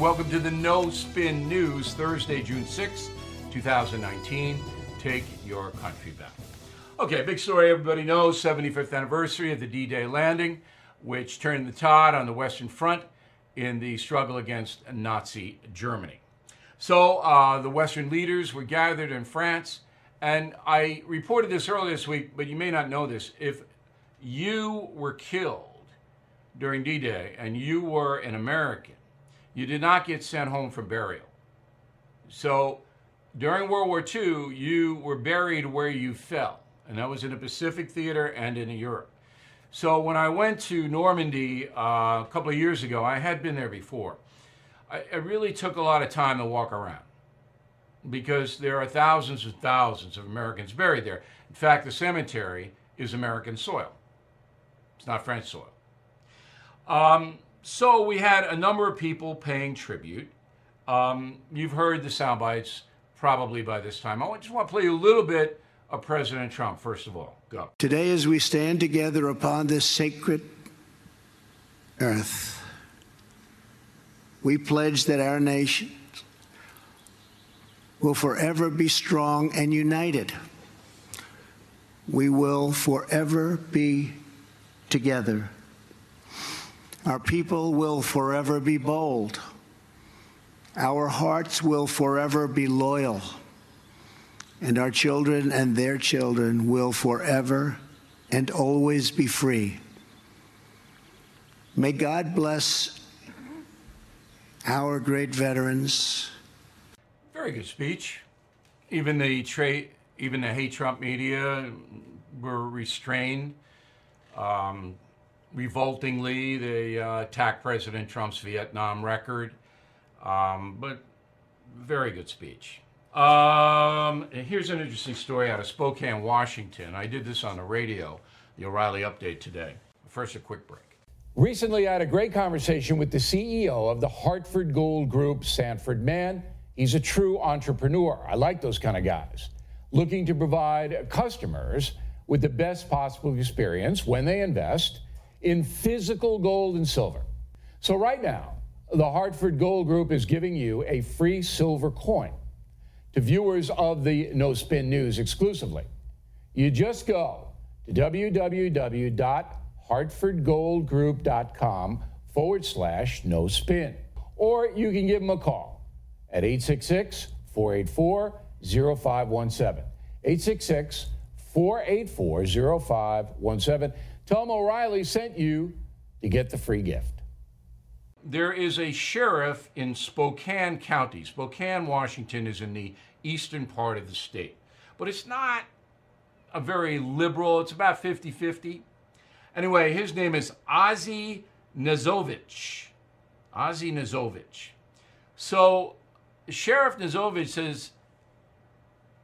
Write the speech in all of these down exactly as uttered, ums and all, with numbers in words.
Welcome to the No Spin News, Thursday, June sixth, two thousand nineteen. Take your country back. Okay, big story everybody knows, seventy-fifth anniversary of the D-Day landing, which turned the tide on the Western Front in the struggle against Nazi Germany. So uh, the Western leaders were gathered in France, and I reported this earlier this week, but you may not know this. If you were killed during D-Day and you were an American, you did not get sent home for burial. So during World War Two, you were buried where you fell. And that was in the Pacific Theater and in Europe. So when I went to Normandy uh, a couple of years ago, I had been there before. I, I really took a lot of time to walk around because there are thousands and thousands of Americans buried there. In fact, the cemetery is American soil. It's not French soil. Um, So we had a number of people paying tribute. Um, you've heard the sound bites probably by this time. I just want to play you a little bit of President Trump, first of all. Go. Today, as we stand together upon this sacred earth, we pledge that our nation will forever be strong and united. We will forever be together. Our people will forever be bold. Our hearts will forever be loyal. And our children and their children will forever and always be free. May God bless our great veterans. Very good speech. Even the tra- even the hate Trump media were restrained. Um, Revoltingly, they uh, attacked President Trump's Vietnam record, um, but very good speech. Um, here's an interesting story out of Spokane, Washington. I did this on the radio, the O'Reilly Update today. First, a quick break. Recently, I had a great conversation with the C E O of the Hartford Gold Group, Sanford Mann. He's a true entrepreneur. I like those kind of guys. Looking to provide customers with the best possible experience when they invest in physical gold and silver. So right now, the Hartford Gold Group is giving you a free silver coin to viewers of the No Spin News exclusively. You just go to www.hartfordgoldgroup.com forward slash no spin, or you can give them a call at eight six six, four eight four, zero five one seven, eight six six, four eight four, zero five one seven. Tom O'Reilly sent you to get the free gift. There is a sheriff in Spokane County. Spokane, Washington is in the eastern part of the state. But it's not a very liberal, it's about fifty fifty. Anyway, his name is Ozzie Nazovich. Ozzie Nazovich. So Sheriff Nazovich says,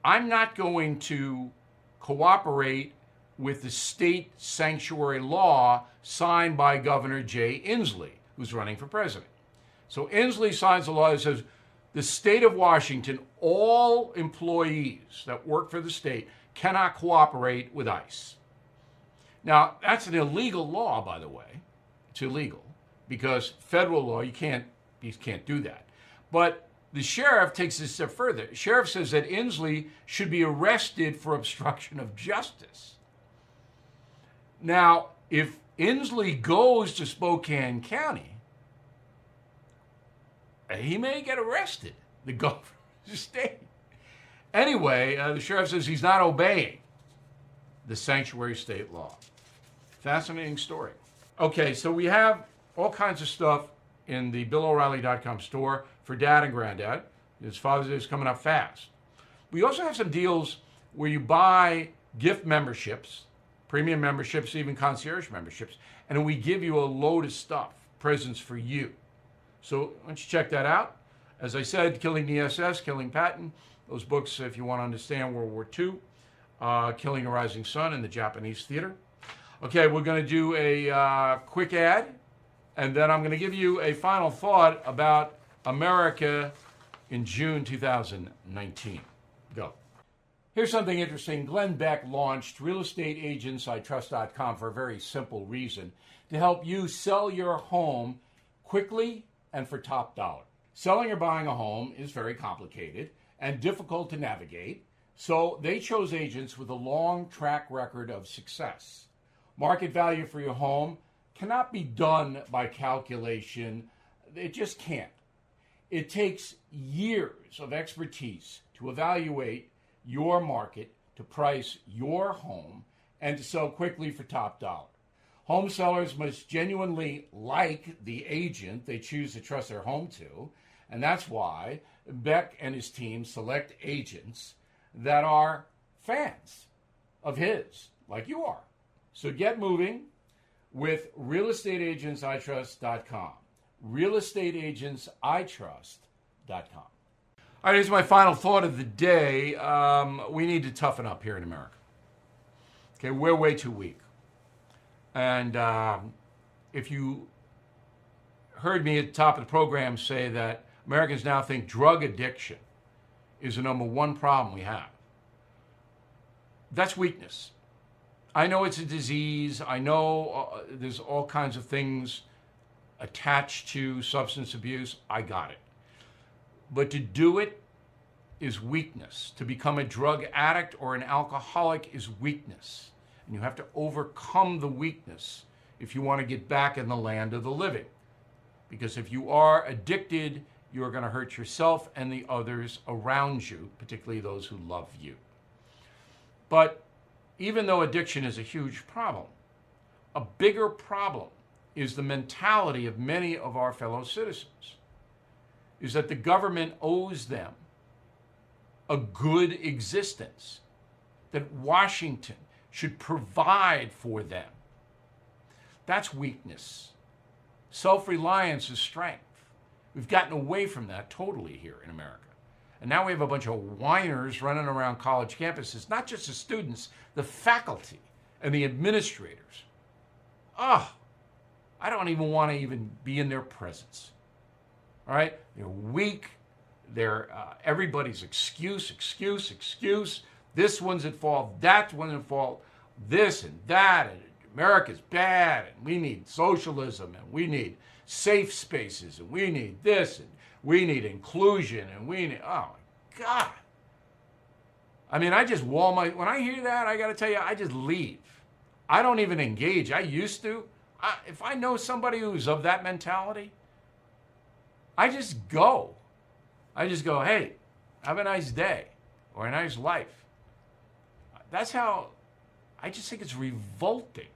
I'm not going to cooperate with the state sanctuary law signed by Governor Jay Inslee, who's running for president. So Inslee signs a law that says the state of Washington, all employees that work for the state cannot cooperate with ICE. Now, that's an illegal law, by the way. It's illegal because federal law, you can't, you can't do that. But the sheriff takes this a step further. The sheriff says that Inslee should be arrested for obstruction of justice. Now, if Inslee goes to Spokane County, he may get arrested, the governor of the state. Anyway, uh, the sheriff says he's not obeying the sanctuary state law. Fascinating story. Okay, so we have all kinds of stuff in the Bill O'Reilly dot com store for Dad and Granddad. His Father's Day is coming up fast. We also have some deals where you buy gift memberships, premium memberships, even concierge memberships, and we give you a load of stuff, presents for you. So why don't you check that out? As I said, Killing the S S, Killing Patton, those books if you want to understand World War Two, uh, Killing the Rising Sun in the Japanese theater. Okay, we're going to do a uh, quick ad, and then I'm going to give you a final thought about America in June two thousand nineteen. Go. Here's something interesting. Glenn Beck launched real estate agents I trust dot com for a very simple reason, to help you sell your home quickly, and for top dollar. Selling or buying a home is very complicated and difficult to navigate, so they chose agents with a long track record of success. Market value for your home cannot be done by calculation. It just can't. It takes years of expertise to evaluate your market, to price your home, and to sell quickly for top dollar. Home sellers must genuinely like the agent they choose to trust their home to, and that's why Beck and his team select agents that are fans of his, like you are. So get moving with real estate agents I trust dot com. real estate agents I trust dot com. All right, here's my final thought of the day. Um, we need to toughen up here in America. Okay, we're way too weak. And um, if you heard me at the top of the program say that Americans now think drug addiction is the number one problem we have, that's weakness. I know it's a disease. I know uh, there's all kinds of things attached to substance abuse. I got it. But to do it is weakness. To become a drug addict or an alcoholic is weakness. And you have to overcome the weakness if you want to get back in the land of the living. Because if you are addicted, you're going to hurt yourself and the others around you, particularly those who love you. But even though addiction is a huge problem, a bigger problem is the mentality of many of our fellow citizens, is that the government owes them a good existence, that Washington should provide for them. That's weakness. Self-reliance is strength. We've gotten away from that totally here in America. And now we have a bunch of whiners running around college campuses, not just the students, the faculty and the administrators. Oh, I don't even want to even be in their presence. All right? They're weak. They're uh, everybody's excuse, excuse, excuse. This one's at fault. That one's at fault. This and that. And America's bad. And we need socialism. And we need safe spaces. And we need this. And we need inclusion. And we need, oh, my God. I mean, I just wall my, when I hear that, I got to tell you, I just leave. I don't even engage. I used to. I, if I know somebody who's of that mentality, I just go. I just go, hey, have a nice day or a nice life. That's how, I just think it's revolting.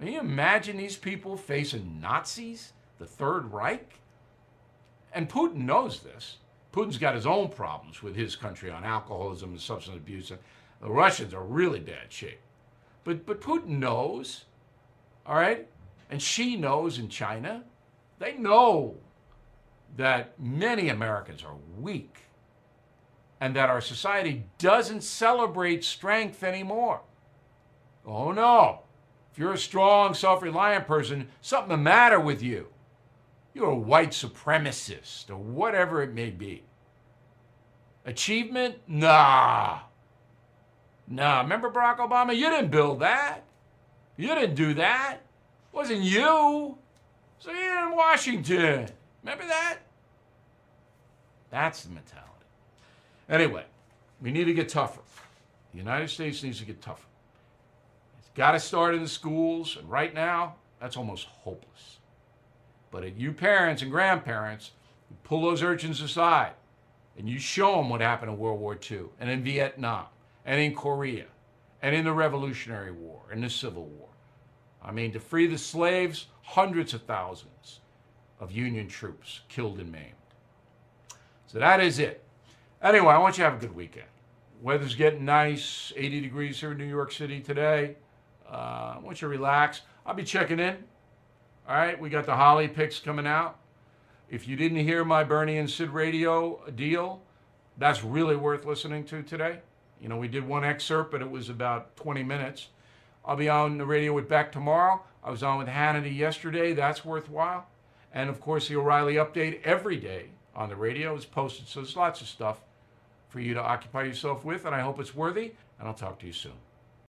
Can you imagine these people facing Nazis, the Third Reich? And Putin knows this. Putin's got his own problems with his country on alcoholism and substance abuse. The Russians are really bad shape. But, but Putin knows, all right? And Xi knows in China. They know that many Americans are weak and that our society doesn't celebrate strength anymore. Oh, no. If you're a strong, self-reliant person, something's the matter with you. You're a white supremacist or whatever it may be. Achievement? Nah. Nah. Remember Barack Obama? You didn't build that. You didn't do that. It wasn't you. So you're in Washington. Remember that? That's the mentality. Anyway, we need to get tougher. The United States needs to get tougher. It's got to start in the schools, and right now, that's almost hopeless. But if you parents and grandparents, you pull those urchins aside, and you show them what happened in World War Two, and in Vietnam, and in Korea, and in the Revolutionary War, and the Civil War. I mean, to free the slaves, hundreds of thousands of Union troops killed and maimed. So that is it. Anyway, I want you to have a good weekend. Weather's getting nice, eighty degrees here in New York City today. Uh, I want you to relax. I'll be checking in. All right, we got the Holly picks coming out. If you didn't hear my Bernie and Sid radio deal, that's really worth listening to today. You know, we did one excerpt, but it was about twenty minutes. I'll be on the radio with Beck tomorrow. I was on with Hannity yesterday. That's worthwhile. And, of course, the O'Reilly Update every day on the radio is posted. So there's lots of stuff for you to occupy yourself with, and I hope it's worthy. And I'll talk to you soon.